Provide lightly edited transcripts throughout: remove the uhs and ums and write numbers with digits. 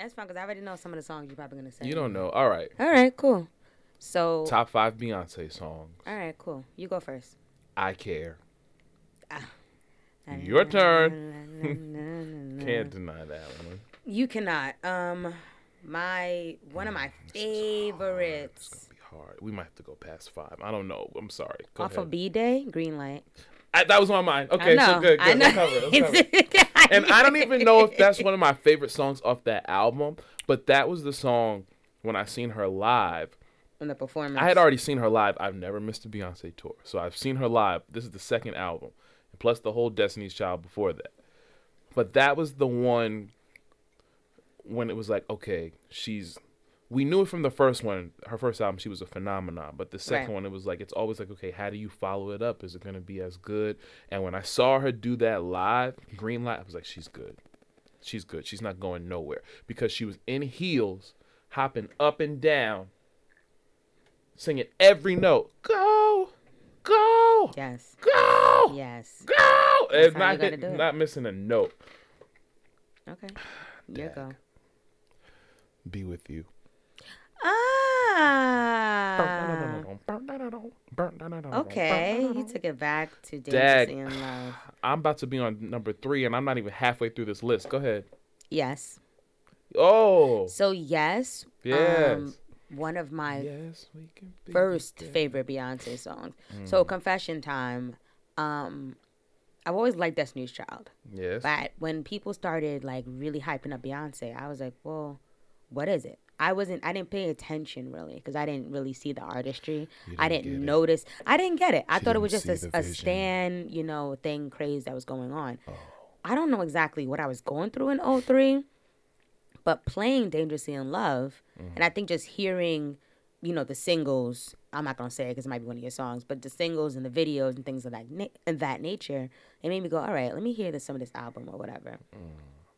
That's fine, because I already know some of the songs you're probably going to say. You don't know. All right. All right, cool. So... Top 5 Beyonce songs. All right, cool. You go first. I Care. Ah. Your turn. Can't deny that one. You cannot. One of my favorites. It's going to be hard. We might have to go past 5. I don't know. I'm sorry. Go ahead. Of B-Day, Green Light. That was on mine. Okay, so good. Let's cover it. And I don't even know if that's one of my favorite songs off that album, but that was the song when I seen her live. In the performance. I had already seen her live. I've never missed a Beyonce tour, so I've seen her live. This is the second album, and plus the whole Destiny's Child before that. But that was the one when it was like, okay, she's... We knew it from the first one, her first album, she was a phenomenon. But the second one, it was like, it's always like, okay, how do you follow it up? Is it going to be as good? And when I saw her do that live, Green Light, I was like, she's good. She's good. She's not going nowhere. Because she was in heels, hopping up and down, singing every note. Go, go, yes, go, yes, go. It's not missing a note. Okay, you go. Be With You. Ah. Okay, you took it back to Dancing in Love. I'm about to be on number 3, and I'm not even halfway through this list. Go ahead. Yes. Oh. So yes. Yes. One of my first favorite Beyonce songs. So Confession Time. I've always liked Destiny's Child. Yes. But when people started like really hyping up Beyonce, I was like, well, what is it? I didn't pay attention really because I didn't really see the artistry. I didn't notice. I didn't get it. I thought it was just a stan, thing craze that was going on. Oh. I don't know exactly what I was going through in 2003, but playing Dangerously in Love, and I think just hearing, the singles, I'm not going to say it because it might be one of your songs, but the singles and the videos and things of that nature, it made me go, all right, let me hear some of this album or whatever.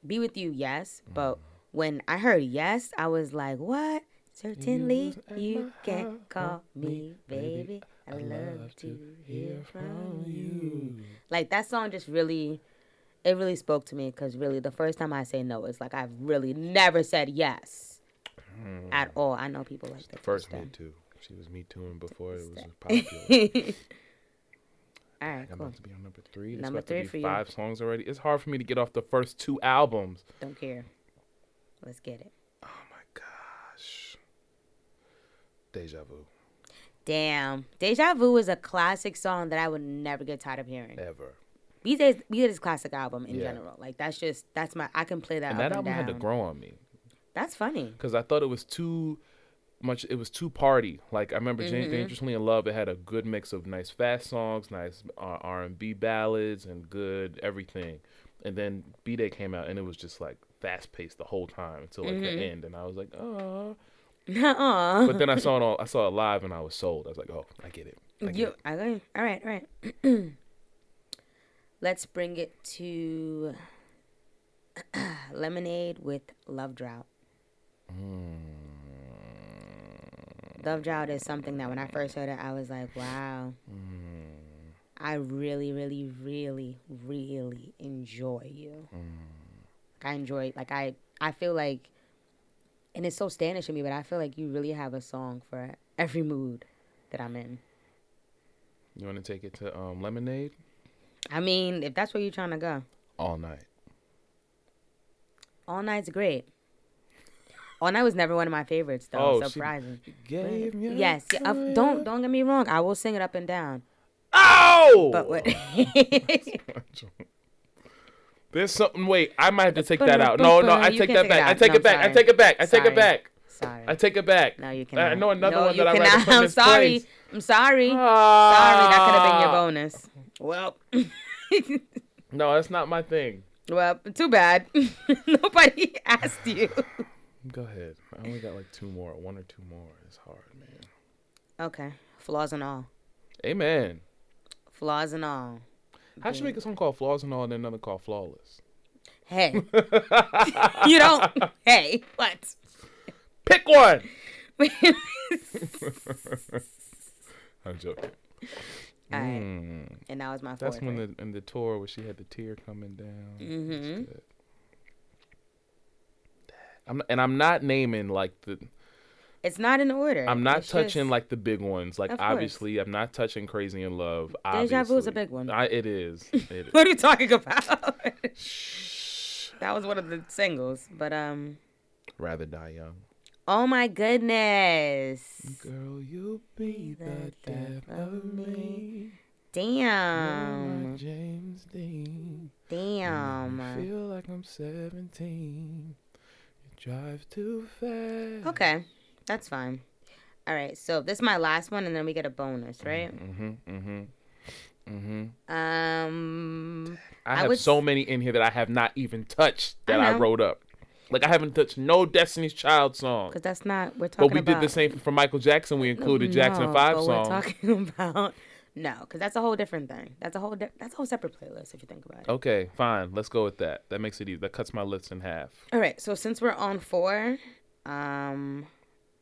Be With You, yes, but... When I heard yes, I was like, what? Certainly you can call me baby. I love to hear from you. Like that song just really, it really spoke to me because really the first time I say no, it's like I've really never said yes at all. I know people like that. First Me Too. She was Me Tooing before it was popular. All right, I'm about to be on number 3. It's number 3 for you. 5 songs already. It's hard for me to get off the first 2 albums. Don't care. Let's get it. Oh, my gosh. Deja Vu. Damn. Deja Vu is a classic song that I would never get tired of hearing. Ever. Beyonce's classic album in general. Like, that's my, I can play that album. And that album had to grow on me. That's funny. Because I thought it was too much, it was too party. Like, I remember Dangerously in Love, it had a good mix of nice fast songs, nice R&B ballads, and good everything. And then B-Day came out, and it was just like, fast-paced the whole time until like the end, and I was like, "Oh, but then I saw it live, and I was sold. I was like, "Oh, I get it." All right. Let's bring it to Lemonade with Love Drought. Love Drought is something that when I first heard it, I was like, "Wow." I really, really, really, really enjoy you. I enjoy, like, I feel like, and it's so standish to me, but I feel like you really have a song for every mood that I'm in. You want to take it to Lemonade? I mean, if that's where you're trying to go. All Night. All Night's great. All Night was never one of my favorites, though. Oh, surprising. Yes. Don't get me wrong. I will sing it up and down. Oh! But what... There's something. Wait, I might have to take that out. No, I take that back. I take it back. No, you cannot. I know another one that I might have to put in this place. I'm sorry. Sorry, that could have been your bonus. Well. No, that's not my thing. Well, too bad. Nobody asked you. Go ahead. I only got like two more. One or two more. It's hard, man. Okay. Flaws and all. Amen. Flaws and all. How should you make a song called Flaws and All and another called Flawless? Hey. You don't. Hey. What? Pick one. I'm joking. All right. And that was my favorite. That's when in the tour where she had the tear coming down. Mm-hmm. Good. I'm not naming like the. It's not in order. I'm not touching like the big ones. Like obviously, I'm not touching Crazy in Love. Deja Vu is a big one. It is. It is. What are you talking about? That was one of the singles, but Rather Die Young. Oh my goodness. Girl, you'll be the death of me. Damn. James Dean. Damn. I feel like I'm 17. You drive too fast. Okay. That's fine. All right. So this is my last one, and then we get a bonus, right? Mm-hmm. I have so many in here that I have not even touched that I wrote up. Like, I haven't touched no Destiny's Child song. Because that's not, we're talking about. But we did the same for Michael Jackson. We included Jackson 5 song. We're talking about. No, because that's a whole different thing. That's a whole separate playlist, if you think about it. Okay, fine. Let's go with that. That makes it easy. That cuts my list in half. All right, so since we're on 4, I'm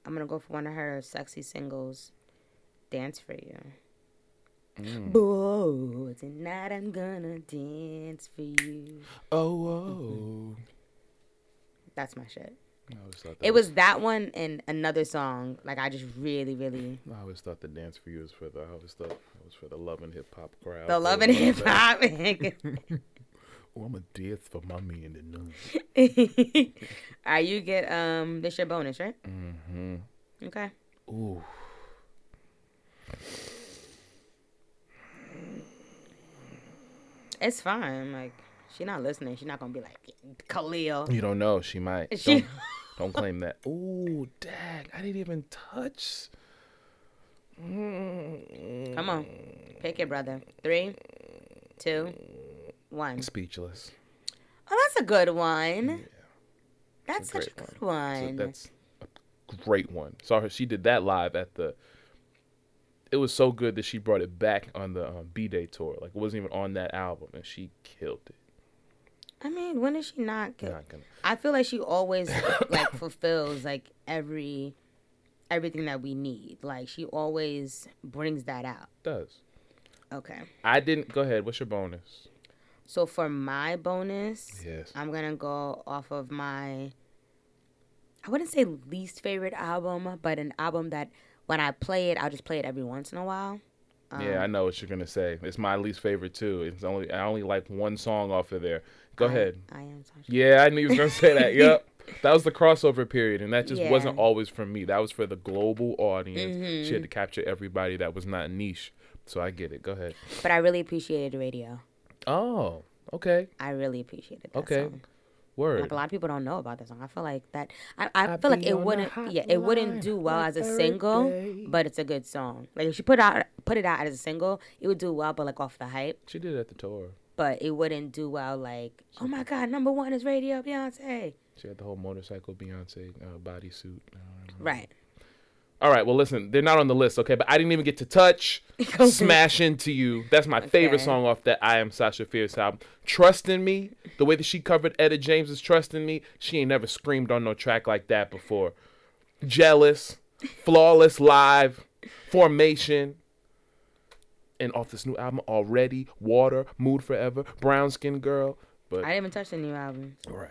going to go for one of her sexy singles, Dance For You. Boy, tonight I'm going to dance for you. Oh, oh. That's my shit. I always thought that was that one and another song. Like, I just really, really. I always thought the Dance For You was for the. I always thought it was for the Love and Hip Hop crowd. The Love and Hip Hop. Oh, I'm a dance for mommy in the noon. All right, you get this your bonus, right? Mm-hmm. Okay. Ooh. It's fine, like. She not listening. She's not going to be like, Khalil. You don't know. She might. Don't claim that. Ooh, dang. I didn't even touch. Come on. Pick it, brother. 3, 2, 1. Speechless. Oh, that's a good one. Yeah. That's such a good one. So that's a great one. Saw her. She did that live at the. It was so good that she brought it back on the B-Day tour. Like, it wasn't even on that album, and she killed it. I mean, when is she not good? I feel like she always like fulfills like everything that we need. Like she always brings that out. Does. Okay. I didn't go ahead. What's your bonus? So for my bonus, yes. I'm gonna go off of my I wouldn't say least favorite album, but an album that when I play it, I'll just play it every once in a while. Yeah, I know what you're gonna say. It's my least favorite too. It's only I only like one song off of there. Go ahead. I Am Sasha. Yeah, I knew you were gonna say that. Yep, that was the crossover period, and that just wasn't always for me. That was for the global audience. Mm-hmm. She had to capture everybody that was not niche. So I get it. Go ahead. But I really appreciated radio. Oh, okay. I really appreciated that song. Word. Like a lot of people don't know about that song. I feel like that. I feel like it wouldn't. Yeah, it wouldn't do well as a single, but it's a good song. Like if she put it out as a single, it would do well, but like off the hype. She did it at the tour. But it wouldn't do well. Like oh my God, number one is radio Beyonce. She had the whole motorcycle Beyonce bodysuit. Right. All right. Well, listen, they're not on the list, okay? But I didn't even get to touch Smash Into You. That's my favorite song off that I Am Sasha Fierce album. Trust in Me. The way that she covered Etta James's Trust in Me, she ain't never screamed on no track like that before. Jealous, Flawless Live, Formation. And off this new album, Already, Water, Mood Forever, Brown Skin Girl. But I didn't even touch the new album. All right.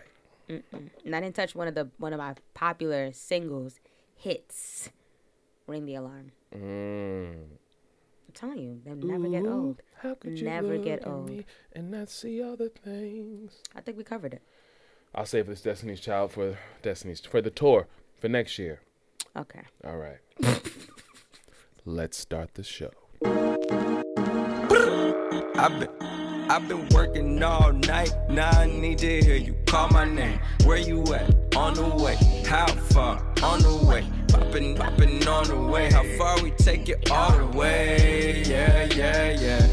Mm-mm. And I didn't touch one of my popular singles, hits. Ring the Alarm. I'm telling you, they'll never get old. How could you never get old? And not see other things. I think we covered it. I'll save this Destiny's Child for the tour for next year. Okay. All right. Let's start the show. I've been working all night. Now I need to hear you call my name. Where you at? On the way. How far? On the way. Poppin' on the way. How far we take it all the way? Yeah, yeah, yeah.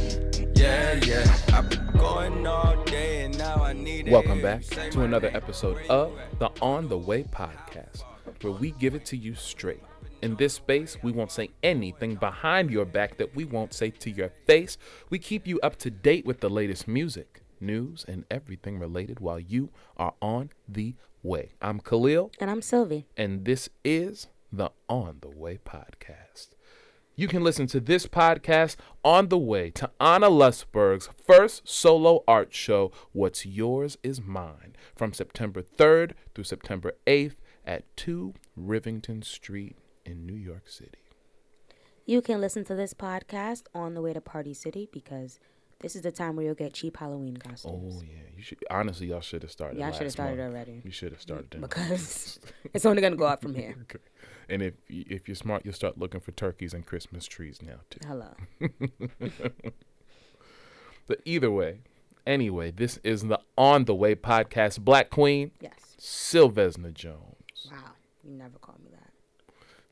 Yeah, yeah. I've been Going all day and now I need it. Welcome back to another episode of the On The Way podcast, where we give it to you straight. In this space, we won't say anything behind your back that we won't say to your face. We keep you up to date with the latest music, news, and everything related while you are on the way. I'm Khalil. And I'm Sylvie. And this is the On The Way podcast. You can listen to this podcast on the way to Anna Lustberg's first solo art show, What's Yours Is Mine, from September 3rd through September 8th at 2 Rivington Street in New York City. You can listen to this podcast on the way to Party City, because this is the time where you'll get cheap Halloween costumes. Oh, yeah. You should, honestly, y'all should have started. Y'all should have started already. You should have started. Because it's only going to go up from here. Okay. And if you're smart, you'll start looking for turkeys and Christmas trees now, too. Hello. But either way, anyway, this is the On The Way podcast. Black Queen. Yes. Sylvesna Jones. Wow. You never called me that.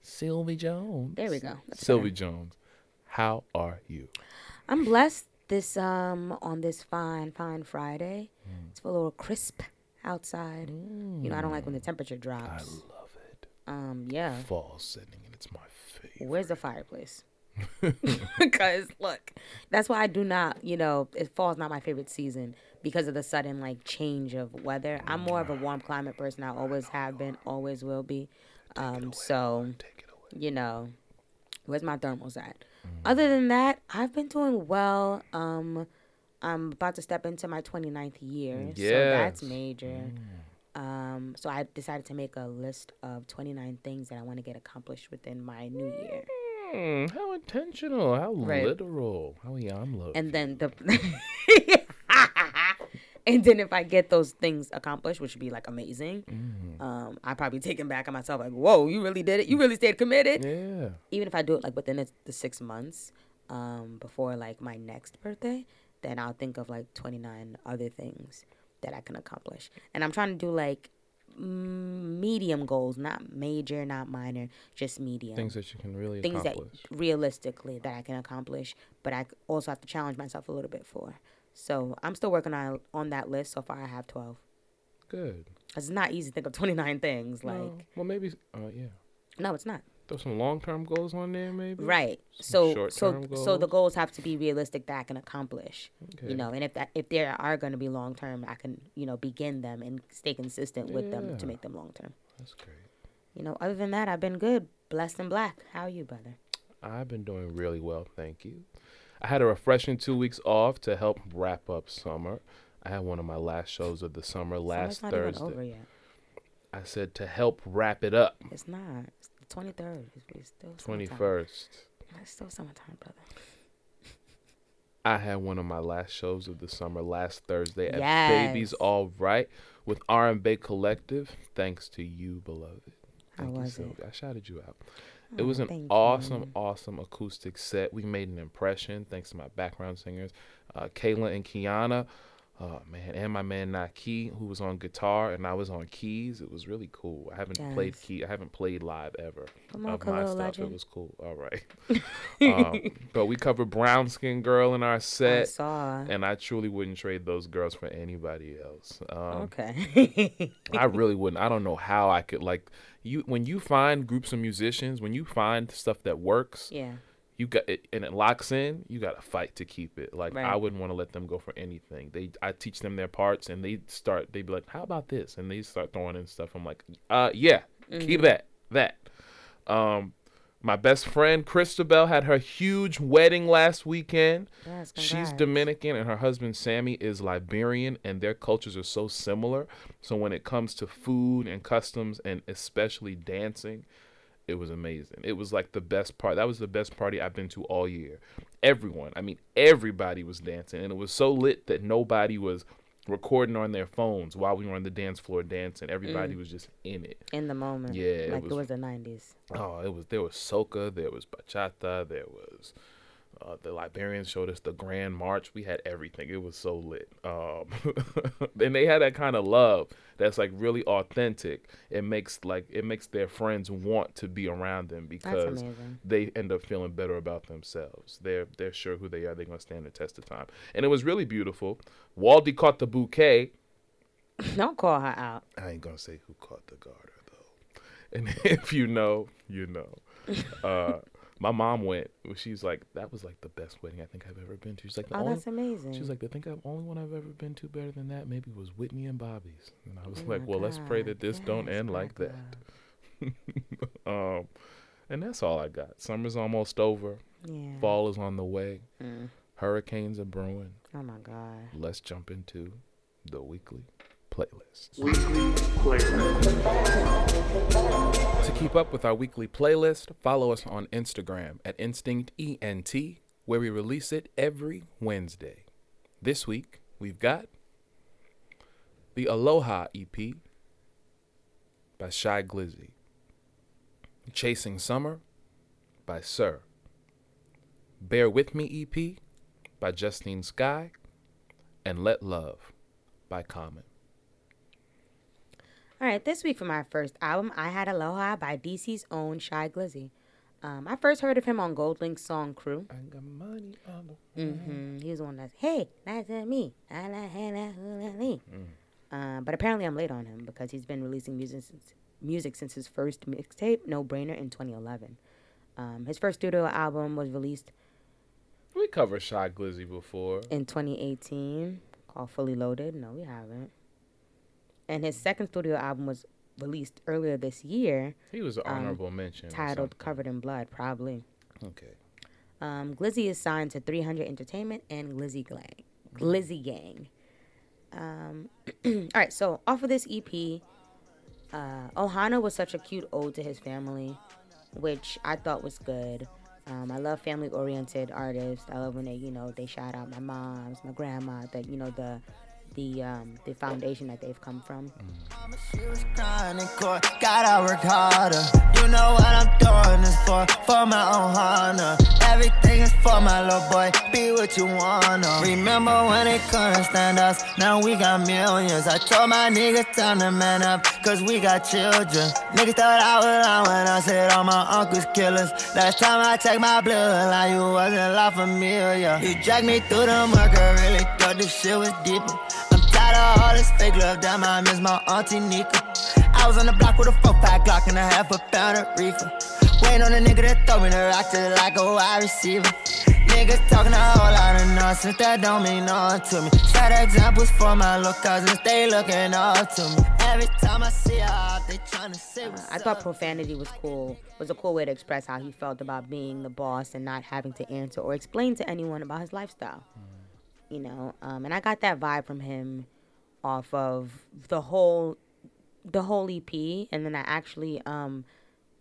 Sylvie Jones. There we go. That's Sylvie better. Jones. How are you? I'm blessed. This on this fine Friday. It's a little crisp outside. You know, I don't like when the temperature drops. I love it. Yeah. Fall's setting and it's my favorite. Where's the fireplace? Because look, that's why I do not, you know, fall's not my favorite season because of the sudden like change of weather. I'm more of a warm climate person. I always have been, always will be. So you know, where's my thermals at? Other than that, I've been doing well. I'm about to step into my 29th year, yes. So that's major. So I decided to make a list of 29 things that I want to get accomplished within my new year. How intentional, how literal, how yamlo. And then if I get those things accomplished, which would be like amazing, I'd probably take them back on myself. Like, whoa, you really did it. You really stayed committed. Yeah. Even if I do it like within the 6 months, before like my next birthday, then I'll think of like 29 other things that I can accomplish. And I'm trying to do like medium goals, not major, not minor, just medium. Things that you can really accomplish. Things that realistically that I can accomplish, but I also have to challenge myself a little bit for. So I'm still working on that list. So far, I have 12. Good. It's not easy to think of 29 things. Like, well, maybe, yeah. No, it's not. Throw some long-term goals on there, maybe. Right. So the goals have to be realistic that I can accomplish. Okay. You know, and if there are going to be long-term, I can, you know, begin them and stay consistent with them to make them long-term. That's great. You know, other than that, I've been good, blessed and black. How are you, brother? I've been doing really well, thank you. I had a refreshing 2 weeks off to help wrap up summer. I had one of my last shows of the summer last Thursday. It's not even over yet. I said to help wrap it up. It's not. It's the 23rd. It's still 21st. It's still summertime, brother. I had one of my last shows of the summer last Thursday at Baby's All Right with R&B Collective. Thanks to you, beloved. How was it? I shouted you out. It was an awesome acoustic set. We made an impression thanks to my background singers, Kayla and Kiana, and my man Naki, who was on guitar and I was on keys. It was really cool. I haven't played live ever. Come on, of my stuff. Legend. It was cool. All right. But we covered Brown Skin Girl in our set. I saw. And I truly wouldn't trade those girls for anybody else. Okay. I really wouldn't. I don't know how I could when you find groups of musicians, when you find stuff that works, you got it, and it locks in. You got to fight to keep it. Like I wouldn't want to let them go for anything. I teach them their parts, and they be like, "How about this?" And they start throwing in stuff. I'm like, keep that." My best friend Christabel had her huge wedding last weekend. Yes, she's Dominican and her husband Sammy is Liberian, and their cultures are so similar. So when it comes to food and customs and especially dancing, it was amazing. It was like the best part. That was the best party I've been to all year. Everybody was dancing, and it was so lit that nobody was recording on their phones while we were on the dance floor dancing. Everybody was just in it. In the moment. Yeah. Like it was the 90s. Oh, there was soca, there was bachata, there was The librarians showed us the Grand March. We had everything. It was so lit. And they had that kind of love that's like really authentic. It makes their friends want to be around them because they end up feeling better about themselves. They're sure who they are. They're gonna stand the test of time. And it was really beautiful. Waldy caught the bouquet. Don't call her out. I ain't gonna say who caught the garter though. And if you know, you know. My mom went. She's like, that was like the best wedding I think I've ever been to. She's like, that's amazing. She's like, the only one I've ever been to better than that maybe was Whitney and Bobby's. And I was God, let's pray that this don't end like that. And that's all I got. Summer's almost over. Yeah. Fall is on the way. Mm. Hurricanes are brewing. Oh my God. Let's jump into the weekly playlist. To keep up with our weekly playlist, follow us on Instagram at InstinctENT, where we release it every Wednesday. This week, we've got the Aloha EP by Shy Glizzy, Chasing Summer by Sir, Bear With Me EP by Justine Skye, and Let Love by Common. All right, this week for my first album, I had Aloha by DC's own Shy Glizzy. I first heard of him on Goldlink's song Crew. I got money on the He was the one that's, hey, nice to me. But apparently I'm late on him because he's been releasing music since his first mixtape, No Brainer, in 2011. His first studio album was released. We covered Shy Glizzy before. In 2018, called Fully Loaded. No, we haven't. And his second studio album was released earlier this year. He was an honorable mention. Titled Covered in Blood, probably. Okay. Glizzy is signed to 300 Entertainment and Glizzy Gang. All right, so off of this EP, Ohana was such a cute ode to his family, which I thought was good. I love family-oriented artists. I love when they shout out my moms, my grandma, that, the foundation that they've come from. Gotta work harder. You know what I'm doing this for my own honor. Everything is for my little boy. Be what you wanna. Remember when they couldn't stand us? Now we got millions. I told my niggas time to man up, cause we got children. Niggas thought I was on when I said all my uncles killers. Last time I checked my blood line, you wasn't a lot familiar. You dragged me through the murder, really thought this shit was deeper. Tired of all this fake love, damn, I miss my auntie Nika. I was on the block with a 4-pack Glock and a half a pound of reefer. Waiting on a nigga that throw me the rock just like a wide receiver. Niggas talking a whole lot of nonsense that don't mean nothing to me. Set examples for my little cousins, they looking up to me. Every time I see her, they trying to say what's up. I thought profanity was cool. It was a cool way to express how he felt about being the boss and not having to answer or explain to anyone about his lifestyle. And I got that vibe from him off of the whole EP, and then I actually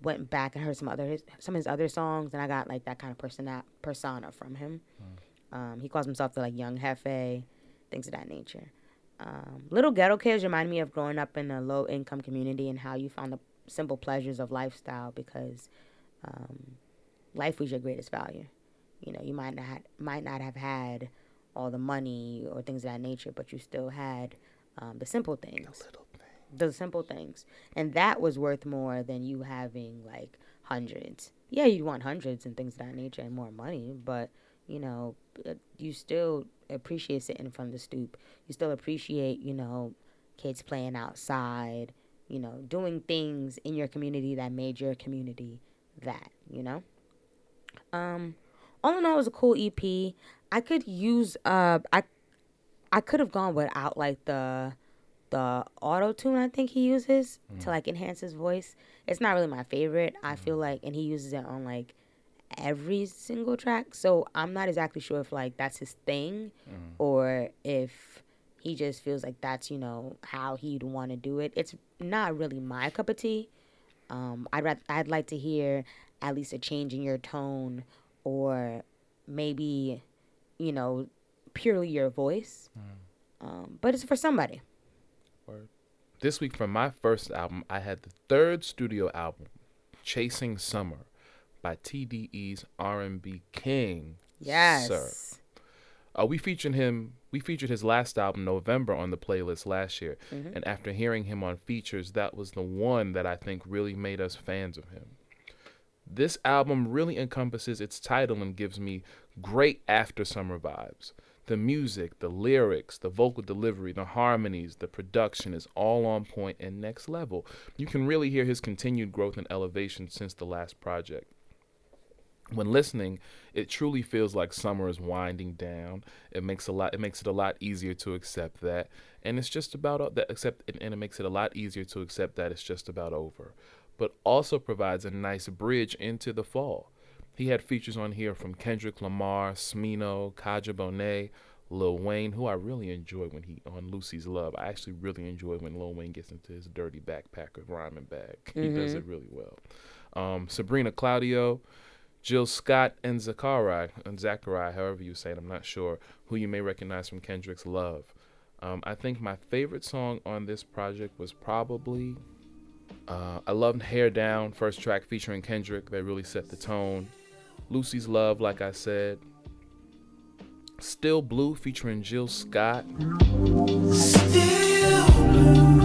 went back and heard some of his other songs, and I got like that kind of persona from him. He calls himself the young jefe, things of that nature. Little Ghetto Kids remind me of growing up in a low income community and how you found the simple pleasures of lifestyle because life was your greatest value. You might not have had all the money or things of that nature, but you still had the simple things. The simple things. And that was worth more than you having hundreds. Yeah, you want hundreds and things of that nature and more money, but you still appreciate sitting from the stoop. You still appreciate, kids playing outside, doing things in your community that made your community that. All in all, it was a cool EP. I could use I could have gone without the auto tune I think he uses to enhance his voice. It's not really my favorite. I feel and he uses it on every single track. So I'm not exactly sure if that's his thing or if he just feels like that's how he'd want to do it. It's not really my cup of tea. I'd like to hear at least a change in your tone or maybe. Purely your voice. But it's for somebody. Word. This week for my first album, I had the third studio album, Chasing Summer, by TDE's R&B king, Yes. Sir. We featured him. We featured his last album, November, on the playlist last year. Mm-hmm. And after hearing him on features, that was the one that I think really made us fans of him. This album really encompasses its title and gives me great after summer vibes. The music, the lyrics, the vocal delivery, the harmonies, the production is all on point and next level. You can really hear his continued growth and elevation since the last project. When listening, it truly feels like summer is winding down. It makes it a lot easier to accept that, and it's just about that. It's just about over, but also provides a nice bridge into the fall. He had features on here from Kendrick Lamar, Smino, Kaja Bonet, Lil Wayne, who I really enjoy when he on Lucy's Love. I actually really enjoy when Lil Wayne gets into his dirty backpacker rhyming bag. Mm-hmm. He does it really well. Sabrina Claudio, Jill Scott, and Zachariah, however you say it, I'm not sure, who you may recognize from Kendrick's Love. I think my favorite song on this project was probably... I loved Hair Down, first track featuring Kendrick. They really set the tone. Lucy's Love, like I said. Still Blue featuring Jill Scott. Still Blue.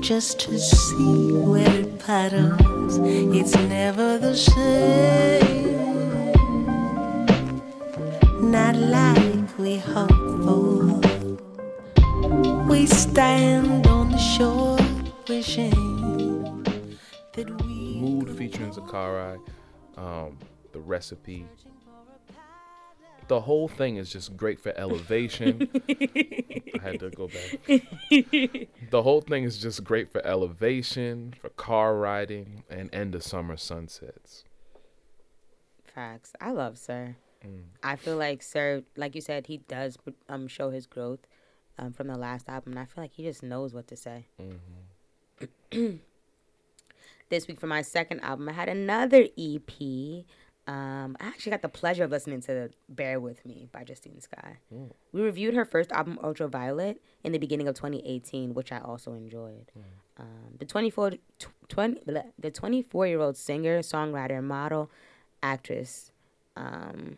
Just to see where it paddles, it's never the same. Not like we hoped for. We stand on the shore, wishing that we. Mood featuring Zachariah, The Recipe. The whole thing is just great for elevation. I had to go back. The whole thing is just great for elevation, for car riding, and end of summer sunsets. Facts. I love Sir. I feel like Sir, like you said, he does show his growth from the last album. And I feel like he just knows what to say. Mm-hmm. This week for my second album, I had another EP. I actually got the pleasure of listening to Bear With Me by Justine Skye. Mm. We reviewed her first album, Ultraviolet, in the beginning of 2018, which I also enjoyed. Mm. The 24-year-old singer, songwriter, model, actress, and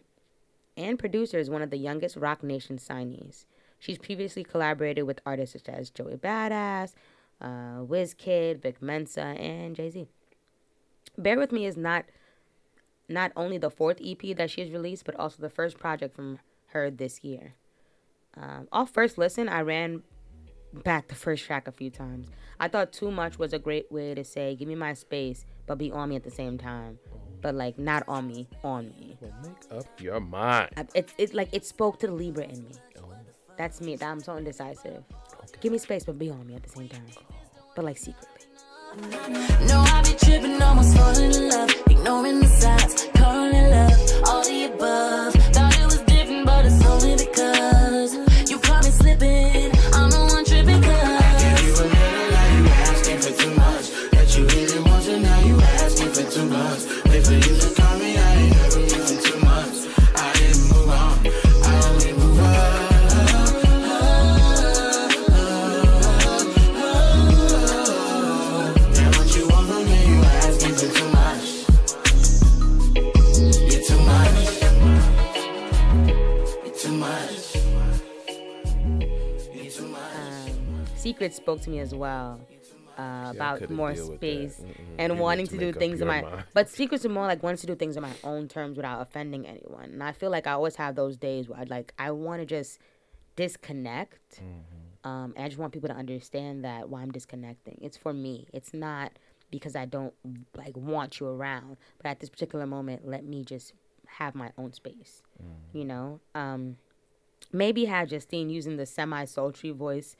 producer is one of the youngest Roc Nation signees. She's previously collaborated with artists such as Joey Badass, Wizkid, Vic Mensa, and Jay-Z. Bear With Me is not only the fourth EP that she has released, but also the first project from her this year. Off first listen, I ran back the first track a few times. I thought too much was a great way to say, give me my space, but be on me at the same time. But, like, not on me, on me. Well, make up your mind. It spoke to the Libra in me. Oh. That's me. I'm so indecisive. Okay. Give me space, but be on me at the same time. But, like, secretly. No, I be tripping, almost falling in love, ignoring the signs, calling in love, all the above. Thought it was different, but it's only because you caught me slipping. I'm the one tripping, cause I give you another life, you asking for too much. That you really want to, now you asking for too much. Wait for you to call me, I ain't ever using too much. I didn't move on, I only move on. Secret spoke to me as well about more space and wanting to do things in my mind. But Secrets are more like wanting to do things on my own terms without offending anyone. And I feel like I always have those days where I want to just disconnect. Mm-hmm. And I just want people to understand that why I'm disconnecting. It's for me. It's not because I don't want you around. But at this particular moment, let me just have my own space. Mm-hmm. You know, maybe had Justine using the semi-sultry voice.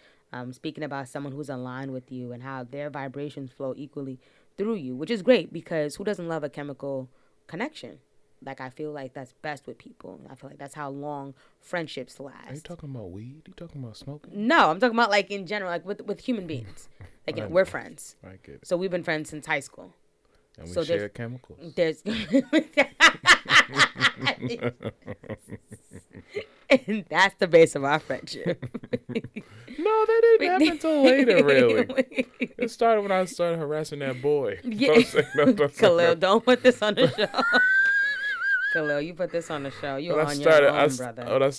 Speaking about someone who's aligned with you and how their vibrations flow equally through you, which is great because who doesn't love a chemical connection? I feel like that's best with people. I feel like that's how long friendships last. Are you talking about weed? Are you talking about smoking? No, I'm talking about in general, with human beings. We're friends. I get it. So we've been friends since high school. And we so share chemicals. There's and that's the base of our friendship. No, that didn't happen until later, really. It started when I started harassing that boy. Yeah. Khalil, don't put this on the show. Khalil, you put this on the show. You're on your own, brother.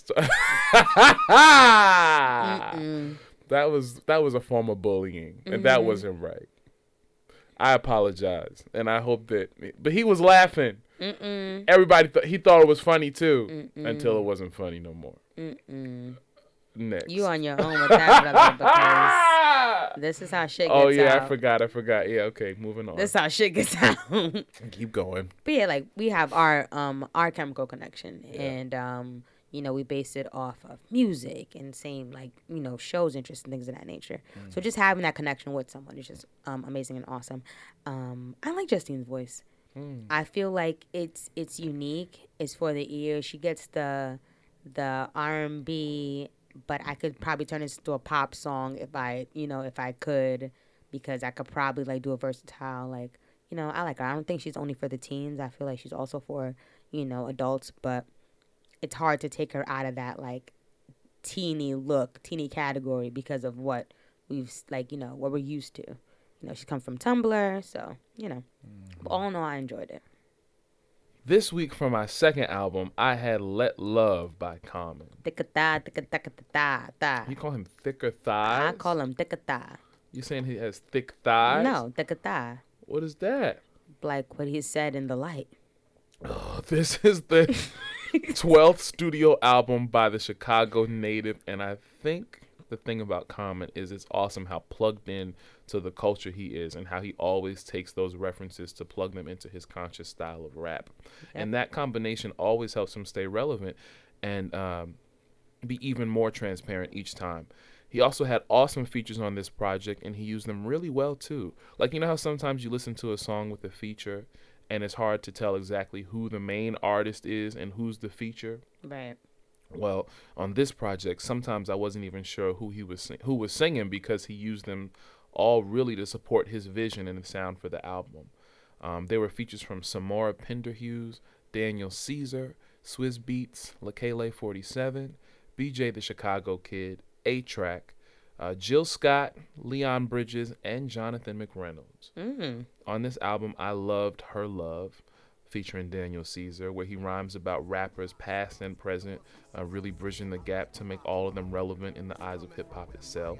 That was a form of bullying, and that wasn't right. I apologize, and I hope that... But he was laughing. Mm-mm. Everybody he thought it was funny, too, until it wasn't funny no more. Mm-mm. Next. You on your own with that, because this is how shit gets out. Oh, yeah, out. I forgot. Yeah, okay, moving on. This is how shit gets out. Keep going. But, yeah, like, we have our chemical connection, and... you know, we based it off of music and same, like, you know, shows, interests, and things of that nature. Mm. So just having that connection with someone is just amazing and awesome. I like Justine's voice. Mm. I feel like it's unique. It's for the ear. She gets the R&B, but I could probably turn this into a pop song if I could, because I could probably, like, do a versatile, like, you know, I like her. I don't think she's only for the teens. I feel like she's also for, you know, adults, but... It's hard to take her out of that, like, teeny category because of what we've, like, you know, what we're used to. You know, she's come from Tumblr, so, you know. Mm-hmm. But all in all, I enjoyed it. This week for my second album, I had Let Love by Common. Thicker thigh, thicker thigh. You call him thicker thighs? I call him thicker thigh. You saying he has thick thighs? No, thicker thigh. What is that? Like what he said in The Light. Oh, this is the... 12th studio album by the Chicago native, and I think the thing about Common is it's awesome how plugged in to the culture he is and how he always takes those references to plug them into his conscious style of rap. Okay. And that combination always helps him stay relevant and be even more transparent each time. He also had awesome features on this project, and he used them really well too. Like, you know how sometimes you listen to a song with a feature and it's hard to tell exactly who the main artist is and who's the feature. Right. Well, on this project, sometimes I wasn't even sure who was singing, because he used them all really to support his vision and the sound for the album. There were features from Samora Penderhughes, Daniel Caesar, Swizz Beatz, Lekele 47, BJ the Chicago Kid, A-Track, Jill Scott, Leon Bridges, and Jonathan McReynolds. Mm-hmm. On this album, I loved Her Love, featuring Daniel Caesar, where he rhymes about rappers past and present, really bridging the gap to make all of them relevant in the eyes of hip-hop itself.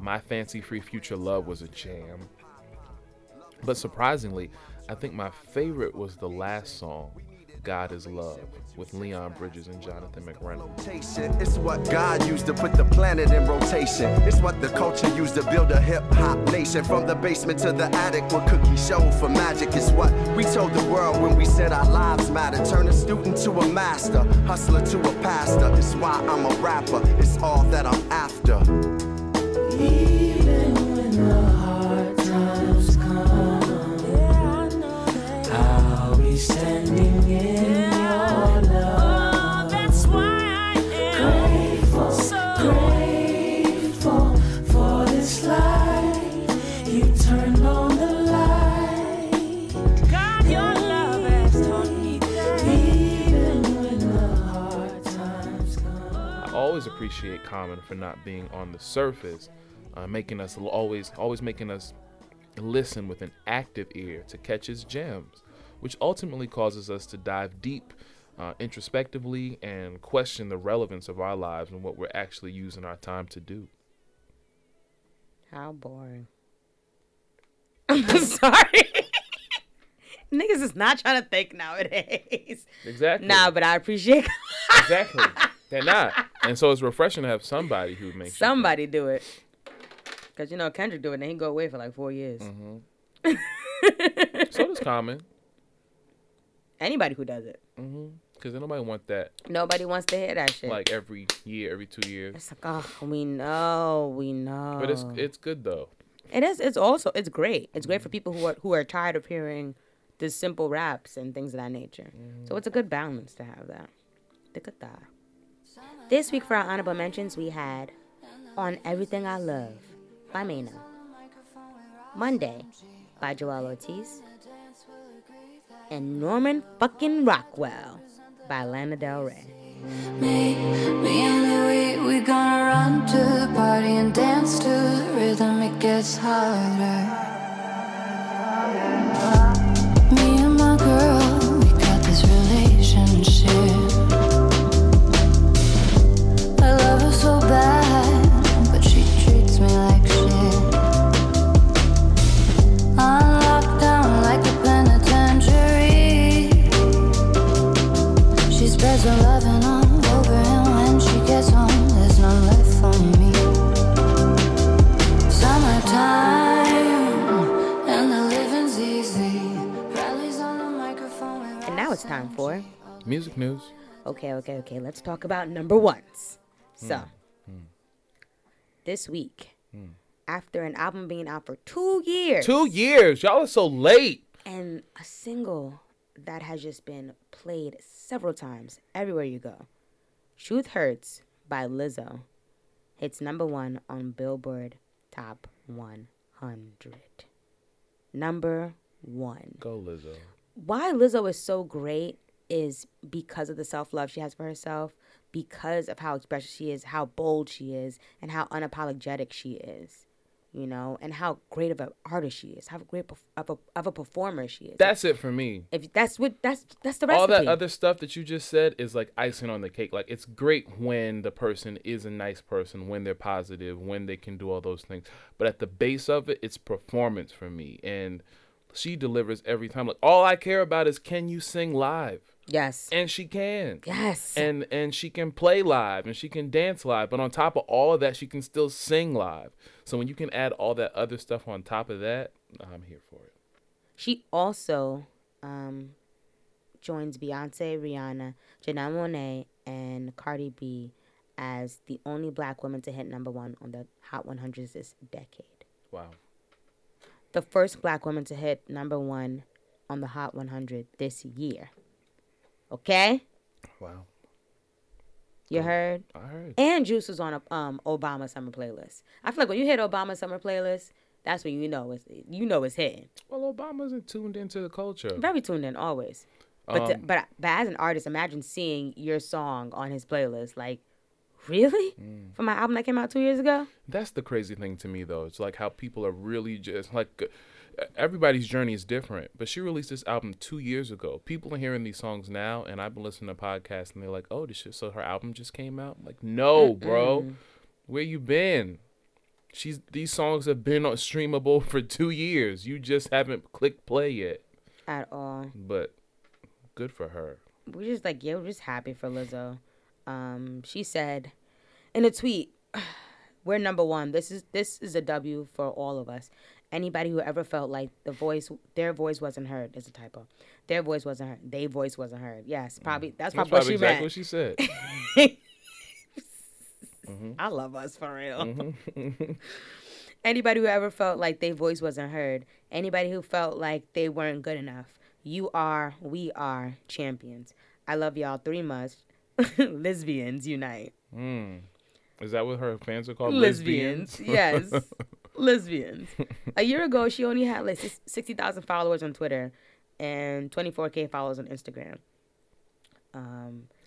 My Fancy Free Future Love was a jam. But surprisingly, I think my favorite was the last song, God Is Love, with Leon Bridges and Jonathan McReynolds. It's what God used to put the planet in rotation. It's what the culture used to build a hip-hop nation. From the basement to the attic, what cookies showed for magic. It's what we told the world when we said our lives matter. Turn a student to a master, hustler to a pastor. It's why I'm a rapper, it's all that I'm after. Even when the hard times come, I'll be standing in. Appreciate Common for not being on the surface, making us always making us listen with an active ear to catch his gems, which ultimately causes us to dive deep introspectively and question the relevance of our lives and what we're actually using our time to do. How boring. I'm sorry. Niggas is not trying to think nowadays. Exactly. Nah, but I appreciate. Exactly. They're not. And so it's refreshing to have somebody who makes somebody sure. Do it. Because, you know, Kendrick do it, and he go away for like 4 years. Mm-hmm. So does Common. Anybody who does it. Mm-hmm. Because nobody wants that. Nobody wants to hear that shit. Like every year, every 2 years. It's like, oh, we know. But it's good, though. It is. It's also, it's great. It's great for people who are tired of hearing the simple raps and things of that nature. Mm-hmm. So it's a good balance to have that. Tikata. This week for our honorable mentions, we had On Everything I Love by Mena, Monday by Joelle Ortiz, and Norman Fucking Rockwell by Lana Del Rey. Me and Louie, we gonna run to the party and dance to the rhythm, it gets harder. Me and my girl, we got this relationship. I love her so bad, but she treats me like shit. I'm locked down like a pen of tangerine. She spreads her loving all over, and when she gets home, there's none left for me. Summertime, and the living's easy. Rallies on the microphone. And now it's time for music news. Okay. Let's talk about number ones. So, this week, after an album being out for 2 years. 2 years? Y'all are so late. And a single that has just been played several times everywhere you go. Truth Hurts by Lizzo hits number one on Billboard Top 100. Number one. Go, Lizzo. Why Lizzo is so great is because of the self-love she has for herself, because of how expressive she is, how bold she is, and how unapologetic she is, you know, and how great of an artist she is, how great of a performer she is. That's it for me. If that's the recipe. All that other stuff that you just said is like icing on the cake. Like, it's great when the person is a nice person, when they're positive, when they can do all those things. But at the base of it, it's performance for me, and she delivers every time. Like, all I care about is, can you sing live? Yes. And she can. Yes. And she can play live, and she can dance live. But on top of all of that, she can still sing live. So when you can add all that other stuff on top of that, I'm here for it. She also joins Beyonce, Rihanna, Janelle Monáe, and Cardi B as the only black woman to hit number one on the Hot 100s this decade. Wow. The first black woman to hit number one on the Hot 100 this year. Okay? Wow. You heard? I heard. And Juice was on a Obama summer playlist. I feel like when you hit Obama summer playlist, that's when you know it's hitting. Well, Obama's tuned into the culture. Very tuned in, always. But as an artist, imagine seeing your song on his playlist. Like, really? For my album that came out 2 years ago? That's the crazy thing to me, though. It's like how people are really just like... Everybody's journey is different, but she released this album 2 years ago. People are hearing these songs now, and I've been listening to podcasts, and they're like, oh, this shit, so her album just came out? I'm like, no, bro. Where you been? These songs have been on streamable for 2 years. You just haven't clicked play yet. At all. But good for her. We're just like, yeah, we're just happy for Lizzo. She said in a tweet, we're number one. This is a W for all of us. Anybody who ever felt like their voice wasn't heard is a typo. Their voice wasn't heard. Their voice wasn't heard. Yes, probably. That's probably what she meant. What she said. I love us for real. Anybody who ever felt like their voice wasn't heard. Anybody who felt like they weren't good enough. You are, we are champions. I love y'all 3 much. Lesbians unite. Is that what her fans are called? Lesbians? Yes. Lesbians. A year ago, she only had like 60,000 followers on Twitter and 24,000 followers on Instagram.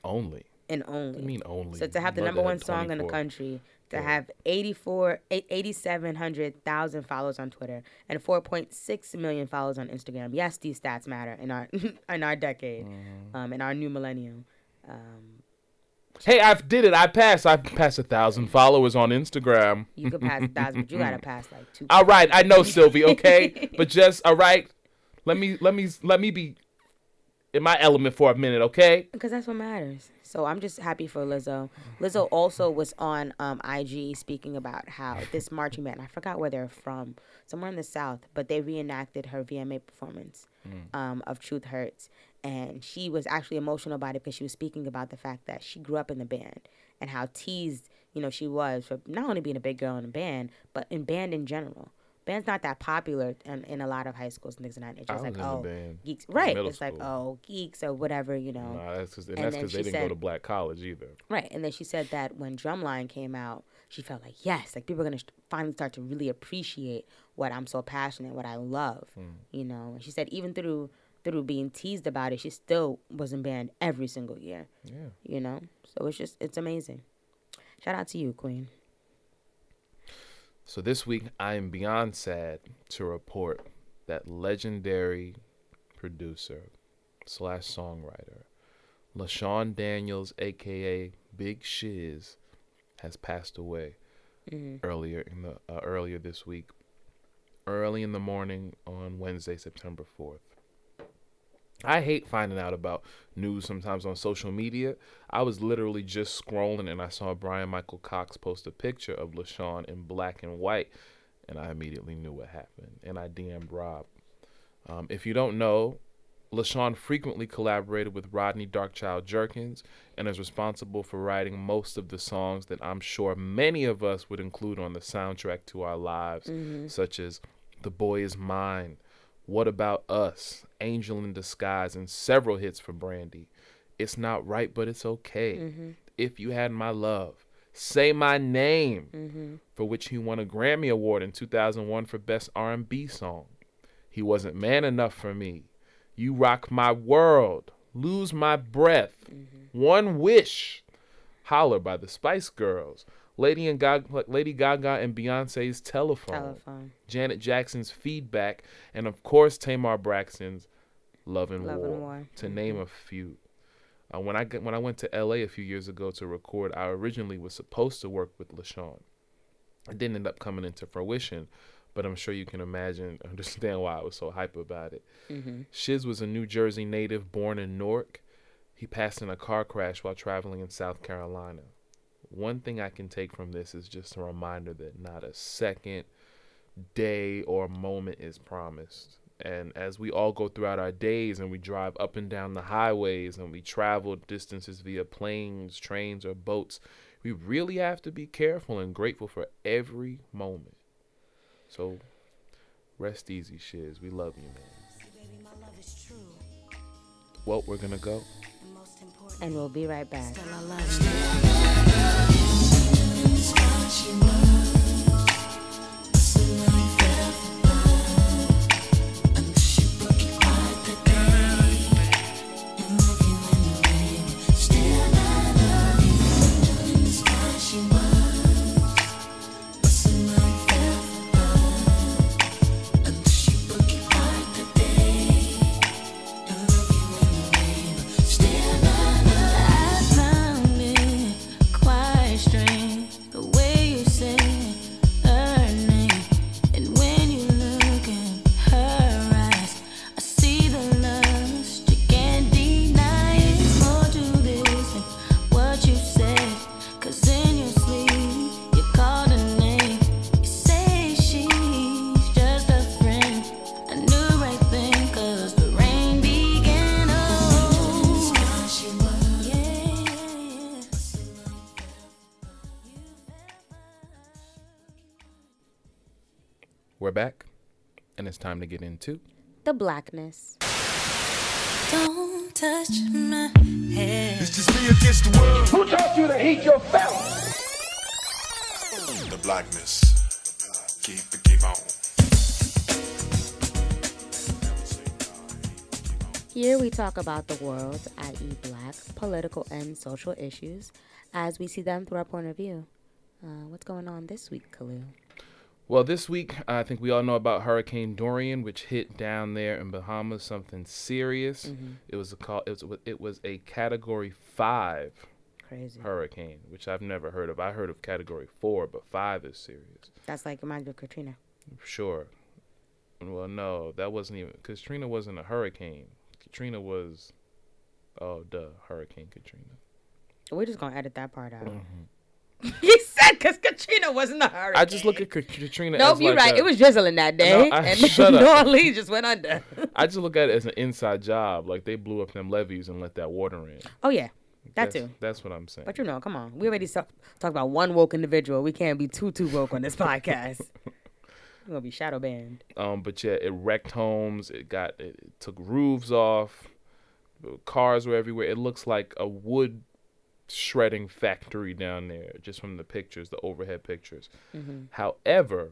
Only. I mean only. So to have the number one song in the country, to have 8,700,000 followers on Twitter and 4.6 million followers on Instagram. Yes, these stats matter in our decade, in our new millennium. Hey, I did it. I passed 1,000 followers on Instagram. You could pass 1,000, but you gotta pass like 2. All right, I know, Sylvie. Okay, but just all right. Let me be in my element for a minute, okay? Because that's what matters. So I'm just happy for Lizzo. Lizzo also was on IG speaking about how this marching band, I forgot where they're from, somewhere in the South, but they reenacted her VMA performance of Truth Hurts. And she was actually emotional about it because she was speaking about the fact that she grew up in the band and how teased, you know, she was for not only being a big girl in a band, but in band in general. Band's not that popular in a lot of high schools and things like that. It's just like, oh, geeks. Right. It's like, oh, geeks or whatever, you know. No, that's because they didn't go to black college either. Right. And then she said that when Drumline came out, she felt like, yes, like people are going to finally start to really appreciate what I'm so passionate, what I love, you know. And she said even through through being teased about it, she still wasn't banned every single year. Yeah. You know? So it's just, it's amazing. Shout out to you, Queen. So this week, I am beyond sad to report that legendary producer / songwriter LaShawn Daniels, a.k.a. Big Shiz, has passed away earlier this week, early in the morning on Wednesday, September 4th. I hate finding out about news sometimes on social media. I was literally just scrolling and I saw Brian Michael Cox post a picture of LaShawn in black and white, and I immediately knew what happened, and I DM'd Rob. If you don't know, LaShawn frequently collaborated with Rodney Darkchild Jerkins and is responsible for writing most of the songs that I'm sure many of us would include on the soundtrack to our lives, such as The Boy Is Mine, What About Us, Angel in Disguise, and several hits for Brandy. It's Not Right, But It's Okay. If You Had My Love, Say My Name, for which he won a Grammy Award in 2001 for Best R&B Song. He Wasn't Man Enough for Me, You Rock My World, Lose My Breath, One Wish, Holler by the Spice Girls, Lady Gaga and Beyonce's Telephone, Janet Jackson's Feedback, and of course Tamar Braxton's Love and War, to name a few. When I went to L.A. a few years ago to record, I originally was supposed to work with LaShawn. It didn't end up coming into fruition, but I'm sure you can understand why I was so hype about it. Shiz was a New Jersey native born in Newark. He passed in a car crash while traveling in South Carolina. One thing I can take from this is just a reminder that not a second, day, or moment is promised. And as we all go throughout our days and we drive up and down the highways and we travel distances via planes, trains, or boats, we really have to be careful and grateful for every moment. So, rest easy, Shiz. We love you, man. Well, we're going to go. And we'll be right back. Time to get into the blackness. Don't touch my head. It's just me against the world. Who taught you to hate yourself? The blackness. Keep it, keep on. Here we talk about the world, i.e. black, political and social issues as we see them through our point of view. What's going on this week, Khalil? Well, this week, I think we all know about Hurricane Dorian, which hit down there in Bahamas, something serious. It was a Category 5 Crazy. Hurricane, which I've never heard of. I heard of Category 4, but 5 is serious. That's like reminds me of Katrina. Sure. Well, no, that wasn't even... Katrina wasn't a hurricane. Katrina was... Oh, duh, Hurricane Katrina. We're just going to edit that part out. He said because Katrina wasn't a hurricane. I just look at Katrina as you're like right. It was drizzling that day. And New Orleans just went under. I just look at it as an inside job. Like they blew up them levees and let that water in. Oh, yeah. That's too. That's what I'm saying. But you know, come on. We already talk about one woke individual. We can't be too woke on this podcast. We're going to be shadow banned. But yeah, it wrecked homes. It took roofs off. Cars were everywhere. It looks like a wood shredding factory down there, just from the pictures, the overhead pictures. However,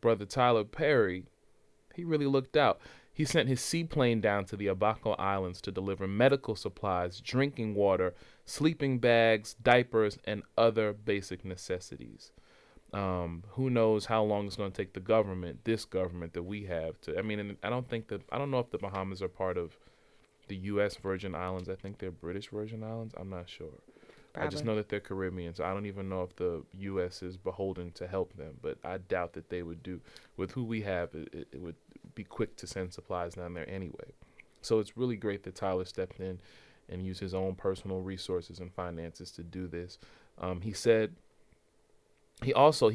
brother Tyler Perry, he really looked out. He sent his seaplane down to the Abaco Islands to deliver medical supplies, drinking water, sleeping bags, diapers, and other basic necessities. Who knows how long it's going to take the government, this government that we have to, I mean, and I don't know if the Bahamas are part of the U.S. Virgin Islands. I think they're British Virgin Islands. I'm not sure. Probably. I just know that they're Caribbean, so I don't even know if the U.S. is beholden to help them, but I doubt that they would do. With who we have, it would be quick to send supplies down there anyway. So it's really great that Tyler stepped in and used his own personal resources and finances to do this. He said... He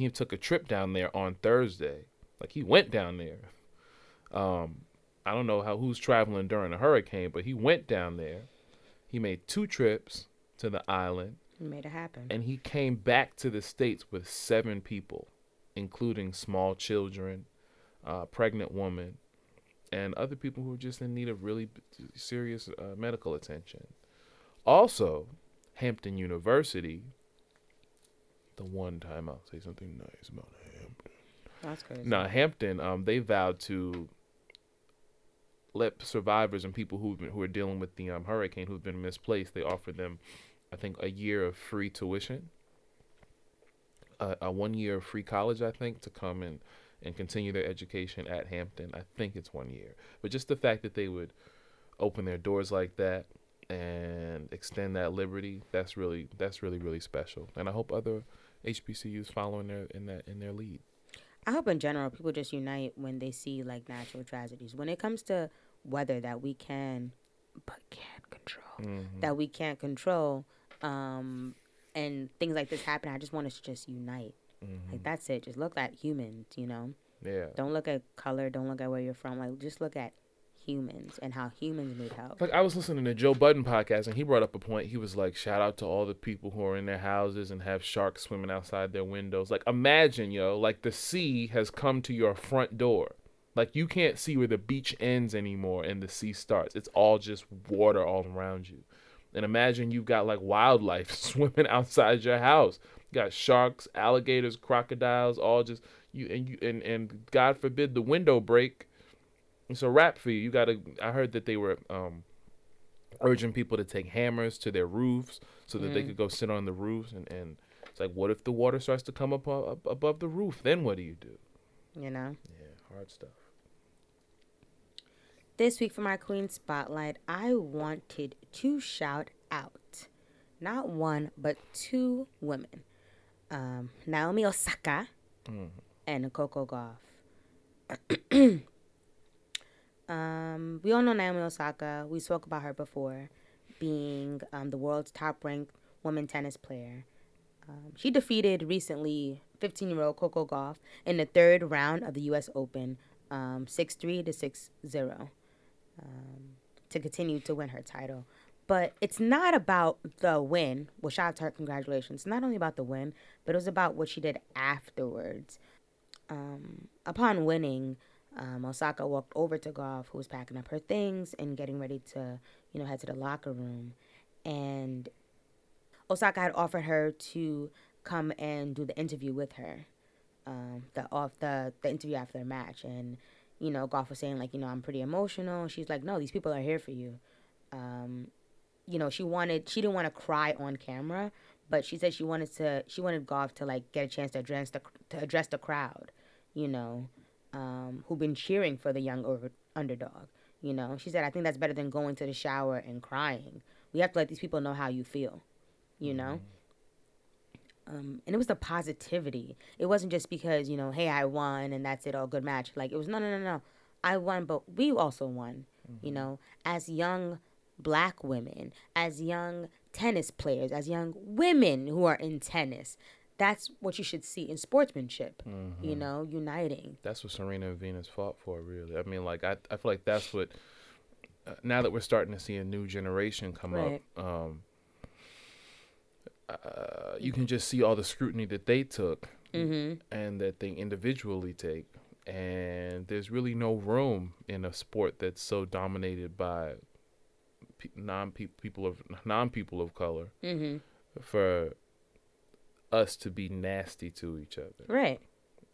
took a trip down there on Thursday. Like, he went down there. I don't know who's traveling during a hurricane, but he went down there. He made 2 trips to the island. He made it happen. And he came back to the States with 7 people, including small children, pregnant women, and other people who were just in need of really serious medical attention. Also, Hampton University... the one time I'll say something nice about Hampton. That's crazy. Now, Hampton, they vowed to let survivors and people who are dealing with the hurricane who've been misplaced, they offered them, I think, a year of free tuition, a 1 year of free college, I think, to come and continue their education at Hampton. I think it's 1 year. But just the fact that they would open their doors like that and extend that liberty, that's really special. And I hope other HBCUs following in their lead. I hope in general people just unite when they see like natural tragedies. When it comes to weather that we can but can't control, mm-hmm. that we can't control, and things like this happen, I just want us to just unite. Mm-hmm. Like that's it. Just look at humans, you know. Yeah. Don't look at color. Don't look at where you're from. Like just look at humans and how humans need help. Like I was listening to Joe Budden podcast and he brought up a point. He was like, shout out to all the people who are in their houses and have sharks swimming outside their windows. Like imagine, yo, like the sea has come to your front door. Like you can't see where the beach ends anymore and the sea starts. It's all just water all around you. And imagine you've got like wildlife swimming outside your house. You got sharks, alligators, crocodiles, all just you and God forbid the window break. It's a wrap for you. I heard that they were urging people to take hammers to their roofs so that they could go sit on the roofs. And it's like, what if the water starts to come up above the roof? Then what do you do? You know? Yeah, hard stuff. This week for my Queen Spotlight, I wanted to shout out not one, but 2 women. Naomi Osaka and Coco Gauff. We all know Naomi Osaka. We spoke about her before, being the world's top-ranked woman tennis player. She defeated recently 15-year-old Coco Gauff in the 3rd round of the U.S. Open, 6-3 to 6-0, to continue to win her title. But it's not about the win. Well, shout out to her. Congratulations. It's not only about the win, but it was about what she did afterwards. Upon winning... Osaka walked over to Gauff, who was packing up her things and getting ready to, you know, head to the locker room. And Osaka had offered her to come and do the interview with her, the interview after the match. And, you know, Gauff was saying, like, you know, I'm pretty emotional. She's like, no, these people are here for you. You know, she didn't want to cry on camera, but she said she wanted Gauff to, like, get a chance to address the crowd, you know. Who've been cheering for the young underdog, you know. She said, I think that's better than going to the shower and crying. We have to let these people know how you feel, you know. And it was the positivity. It wasn't just because, you know, hey, I won and that's it, all good match. Like, it was, no. I won, but we also won, you know. As young black women, as young tennis players, as young women who are in tennis, that's what you should see in sportsmanship, you know, uniting. That's what Serena and Venus fought for, really. I mean, like, I feel like that's what, now that we're starting to see a new generation come up, you can just see all the scrutiny that they took and that they individually take. And there's really no room in a sport that's so dominated by non-people of color for... us to be nasty to each other. Right.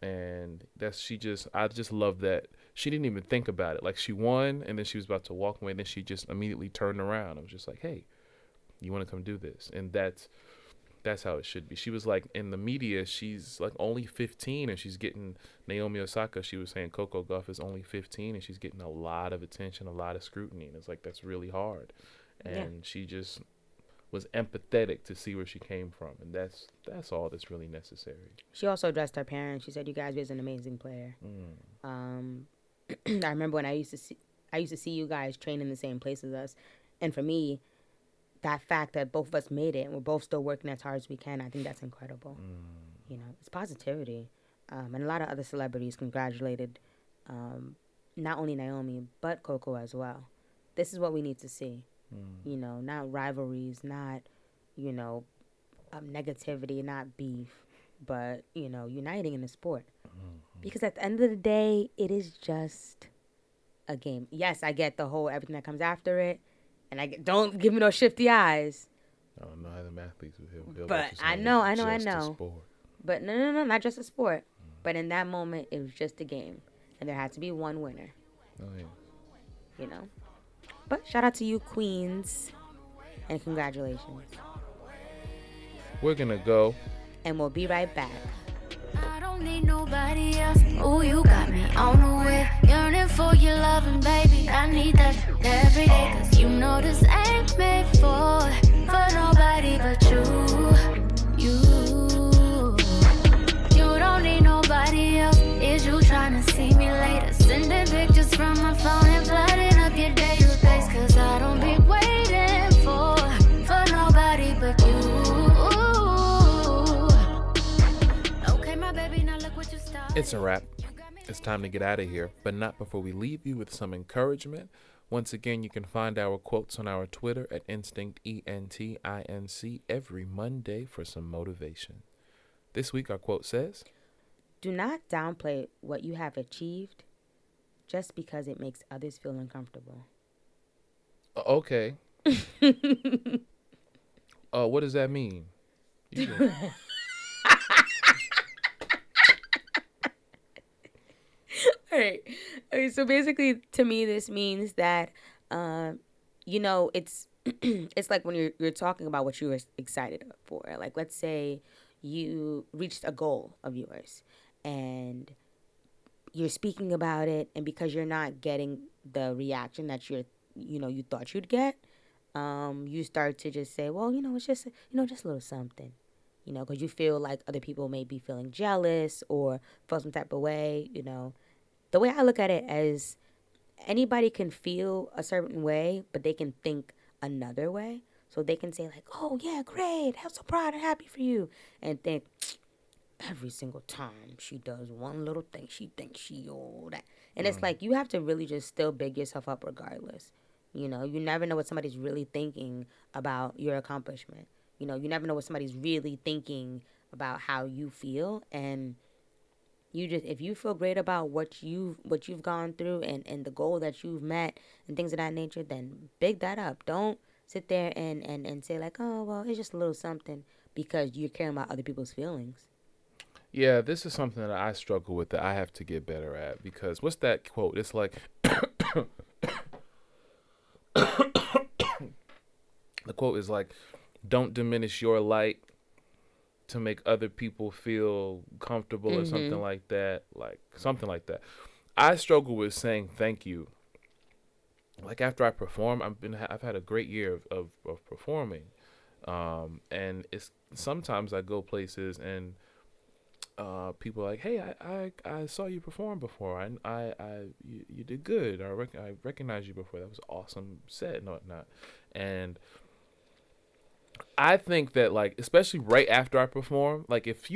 And I just love that she didn't even think about it. Like, she won, and then she was about to walk away, and then she just immediately turned around. I was just like, hey, you want to come do this? And that's how it should be. She was like, in the media, she's like only 15, and she's getting, Naomi Osaka, she was saying Coco Gauff is only 15, and she's getting a lot of attention, a lot of scrutiny, and it's like, that's really hard. And she just was empathetic to see where she came from, and that's all that's really necessary. She also addressed her parents. She said, you guys is an amazing player. I remember when I used to see you guys train in the same place as us, and for me, that fact that both of us made it and we're both still working as hard as we can, I think that's incredible. You know, it's positivity. And a lot of other celebrities congratulated not only Naomi, but Coco as well. This is what we need to see. You know, not rivalries, not, you know, negativity, not beef, but, you know, uniting in the sport. Because at the end of the day, it is just a game. Yes, I get the whole everything that comes after it. And I get, don't give me no shifty eyes. I don't know how them athletes would feel. But I know. But no, not just a sport. But in that moment, it was just a game. And there had to be one winner. Oh, yeah. You know? But shout out to you, Queens. And congratulations. We're going to go. And we'll be right back. I don't need nobody else. Oh, you got me on the whip. Yearning for your loving, baby. I need that every day. Cause you know this ain't made for nobody but you. You don't need nobody else. Is you trying to see me later? Sending pictures from my phone and flooding up your day. Cause I don't be waiting for nobody but you. Okay, my baby, now look what you started. It's a wrap. It's time to get out of here, but not before we leave you with some encouragement. Once again, you can find our quotes on our Twitter at Instinct ENTINC every Monday for some motivation. This week, our quote says, do not downplay what you have achieved just because it makes others feel uncomfortable. Okay. What does that mean? All right. Okay, so basically, to me, this means that, you know, it's it's like when you're talking about what you were excited for. Like, let's say you reached a goal of yours, and you're speaking about it, and because you're not getting the reaction that you thought you'd get, you start to just say, well, you know, it's just, you know, just a little something, you know, because you feel like other people may be feeling jealous or feel some type of way, you know. The way I look at it is anybody can feel a certain way, but they can think another way. So they can say like, oh, yeah, great. I'm so proud and happy for you. And think every single time she does one little thing, she thinks she all that. And it's like you have to really just still big yourself up regardless. You know, you never know what somebody's really thinking about your accomplishment. You know, you never know what somebody's really thinking about how you feel. And you just, if you feel great about what you've gone through and the goal that you've met and things of that nature, then big that up. Don't sit there and say like, oh, well, it's just a little something, because you're caring about other people's feelings. Yeah, this is something that I struggle with that I have to get better at, because what's that quote? It's like... The quote is like, don't diminish your light to make other people feel comfortable, or something like that. Like, something like that. I struggle with saying thank you. Like, after I perform, I've had a great year of performing. And it's sometimes I go places and people are like, hey, I saw you perform before. You did good. I recognized you before. That was awesome set and whatnot. And I think that, like, especially right after I perform, like, if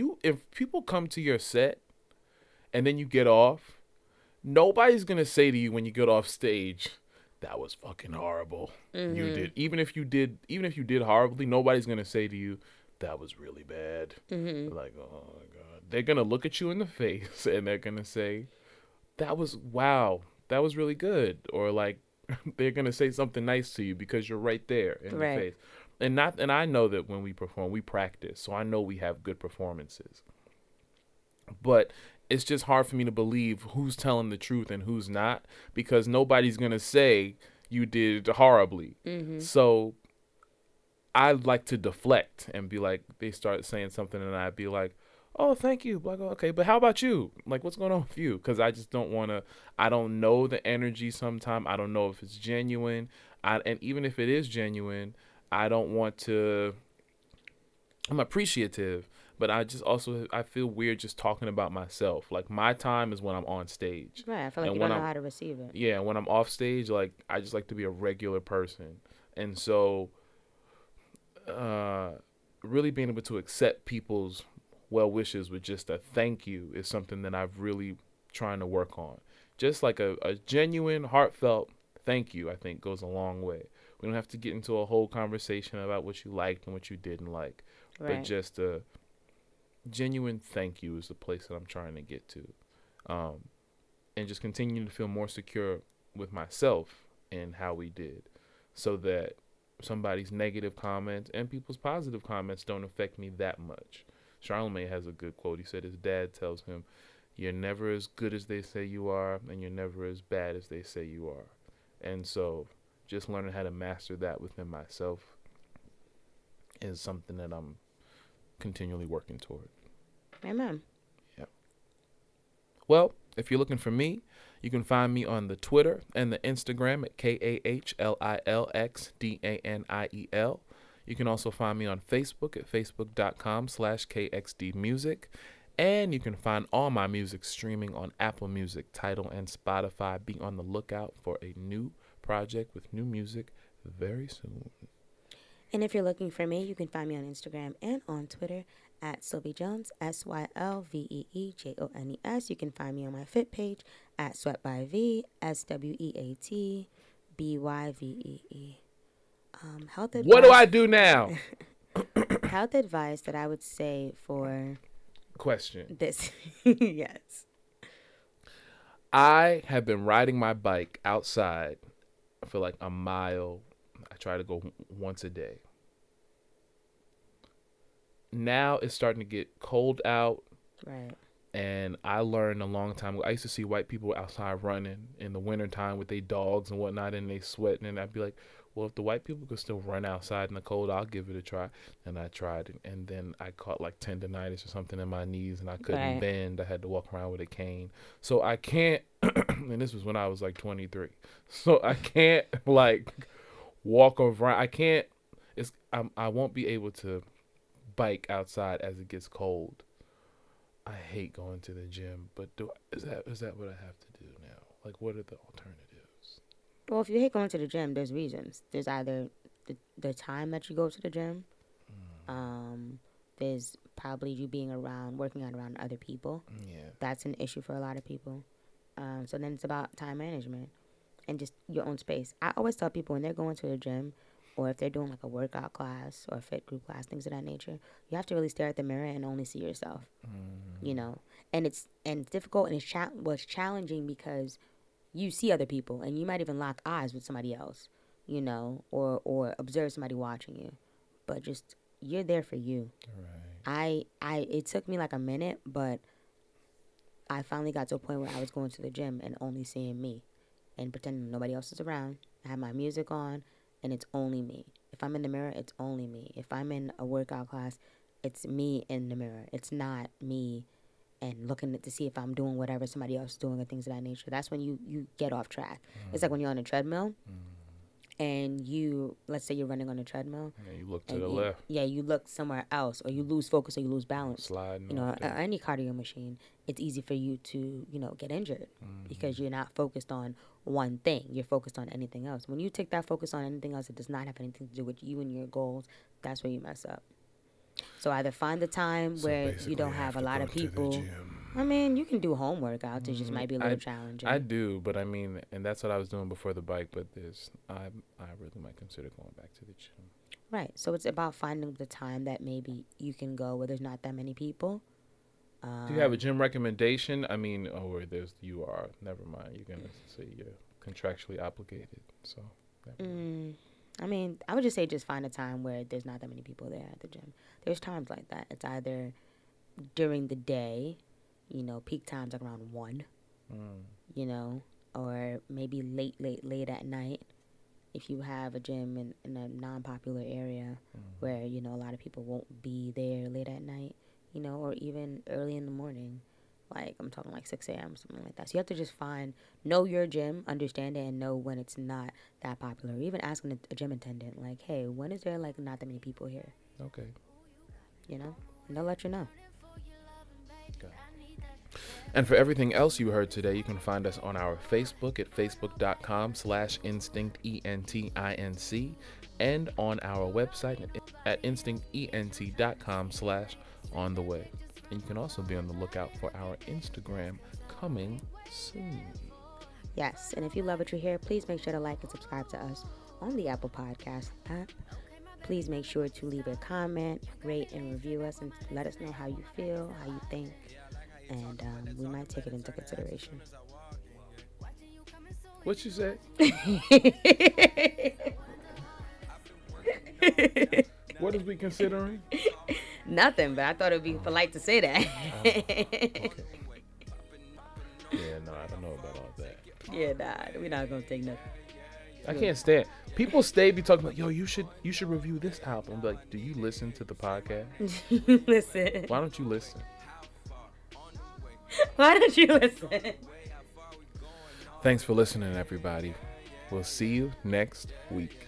people come to your set and then you get off, nobody's going to say to you when you get off stage, that was fucking horrible. You did. Even if you did horribly, nobody's going to say to you, that was really bad. Like, oh my God. They're going to look at you in the face and they're going to say, that was really good. Or, like, they're going to say something nice to you because you're right there in the face. And I know that when we perform, we practice. So I know we have good performances. But it's just hard for me to believe who's telling the truth and who's not, because nobody's going to say you did horribly. Mm-hmm. So I like to deflect and be like, they start saying something and I'd be like, oh, thank you. Like, okay, but how about you? Like, what's going on with you? Because I just don't want to, I don't know the energy sometimes. I don't know if it's genuine. And even if it is genuine, I don't want to, I'm appreciative. But I just also, I feel weird just talking about myself. Like, my time is when I'm on stage. Right, I feel like you don't know how to receive it. Yeah, when I'm off stage, like, I just like to be a regular person. And so, really being able to accept people's well wishes with just a thank you is something that I've really trying to work on. Just like a genuine, heartfelt thank you, I think, goes a long way. We don't have to get into a whole conversation about what you liked and what you didn't like. Right. But just a genuine thank you is the place that I'm trying to get to, and just continue to feel more secure with myself and how we did, so that somebody's negative comments and people's positive comments don't affect me that much. Charlemagne has a good quote. He said his dad tells him, you're never as good as they say you are, and you're never as bad as they say you are. And so just learning how to master that within myself is something that I'm continually working toward. Amen. Yeah. Well, if you're looking for me, you can find me on the Twitter and the Instagram at KAHLILXDANIEL. You can also find me on Facebook at facebook.com/KXDmusic. And you can find all my music streaming on Apple Music, Tidal, and Spotify. Be on the lookout for a new project with new music very soon. And if you're looking for me, you can find me on Instagram and on Twitter at Sylvie Jones, SYLVEEJONES. You can find me on my Fit page at Sweat by V, SWEATBYVEE. Health advice. What do I do now? Health advice that I would say for question. This. Yes. I have been riding my bike outside for like a mile. I try to go once a day. Now it's starting to get cold out. Right. And I learned a long time ago, I used to see white people outside running in the wintertime with their dogs and whatnot, and they sweating. And I'd be like, well, if the white people could still run outside in the cold, I'll give it a try. And I tried it. And then I caught like tendonitis or something in my knees, and I couldn't bend. I had to walk around with a cane. So I can't, and this was when I was like 23. So I can't like walk around. I can't, I won't be able to bike outside as it gets cold. I hate going to the gym, but is that what I have to do now? Like, what are the alternatives? Well, if you hate going to the gym, there's reasons. There's either the time that you go to the gym. Mm. There's probably you being around, working out around other people. Yeah. That's an issue for a lot of people. So then it's about time management and just your own space. I always tell people when they're going to the gym, or if they're doing like a workout class or a fit group class, things of that nature, you have to really stare at the mirror and only see yourself, you know. And it's difficult, and it's challenging because you see other people, and you might even lock eyes with somebody else, you know, or observe somebody watching you. But just, you're there for you. Right. It took me like a minute, but I finally got to a point where I was going to the gym and only seeing me and pretending nobody else is around. I had my music on. And it's only me. If I'm in the mirror, it's only me. If I'm in a workout class, it's me in the mirror. It's not me and looking to see if I'm doing whatever somebody else is doing or things of that nature. That's when you get off track. Mm. It's like when you're on a treadmill and you, let's say you're running on a treadmill. Yeah, you look to the left. Yeah, you look somewhere else, or you lose focus, or you lose balance. Sliding. You know, any cardio machine, it's easy for you to, you know, get injured because you're not focused on one thing. You're focused on anything else. When you take that focus on anything else, it does not have anything to do with you and your goals. That's where you mess up. So either find the time where you don't have a lot of people. I mean, you can do home workouts. It just might be a little challenging. I do, but I mean, and that's what I was doing before the bike, but I really might consider going back to the gym. Right. So it's about finding the time that maybe you can go where there's not that many people. Do you have a gym recommendation? I mean, you are. Never mind. You're going to say you're contractually obligated. So, I mean, I would just say just find a time where there's not that many people there at the gym. There's times like that. It's either during the day, you know, peak times like around 1, you know, or maybe late at night if you have a gym in a non-popular area where, you know, a lot of people won't be there late at night, you know, or even early in the morning. Like, I'm talking like 6 a.m., something like that. So you have to just know your gym, understand it, and know when it's not that popular. Even asking a gym attendant, like, hey, when is there, like, not that many people here? Okay. You know? And they'll let you know. Okay. And for everything else you heard today, you can find us on our Facebook at facebook.com/instinctentinc and on our website at instinctent.com/ontheway. And you can also be on the lookout for our Instagram coming soon. Yes, and if you love what you hear, please make sure to like and subscribe to us on the Apple Podcast app. Please make sure to leave a comment, rate, and review us, and let us know how you feel, how you think. And we might take it into consideration. What you said? What is we considering? Nothing, but I thought it would be polite to say that. Okay. Yeah, no, I don't know about all that. Yeah, nah, we're not going to take nothing. I can't stand. People be talking about, yo, you should review this album. I'm like, do you listen to the podcast? Listen. Why don't you listen? Why don't you listen? Thanks for listening, everybody. We'll see you next week.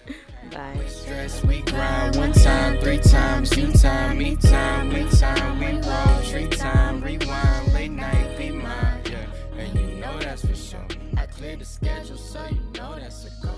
Bye. We stress, we grind, 1 time, 3 times, 2 time, me time, we time, we roll, 3 time, rewind, late night, be mine, yeah. And you know that's for sure. I cleared the schedule, so you know that's a goal.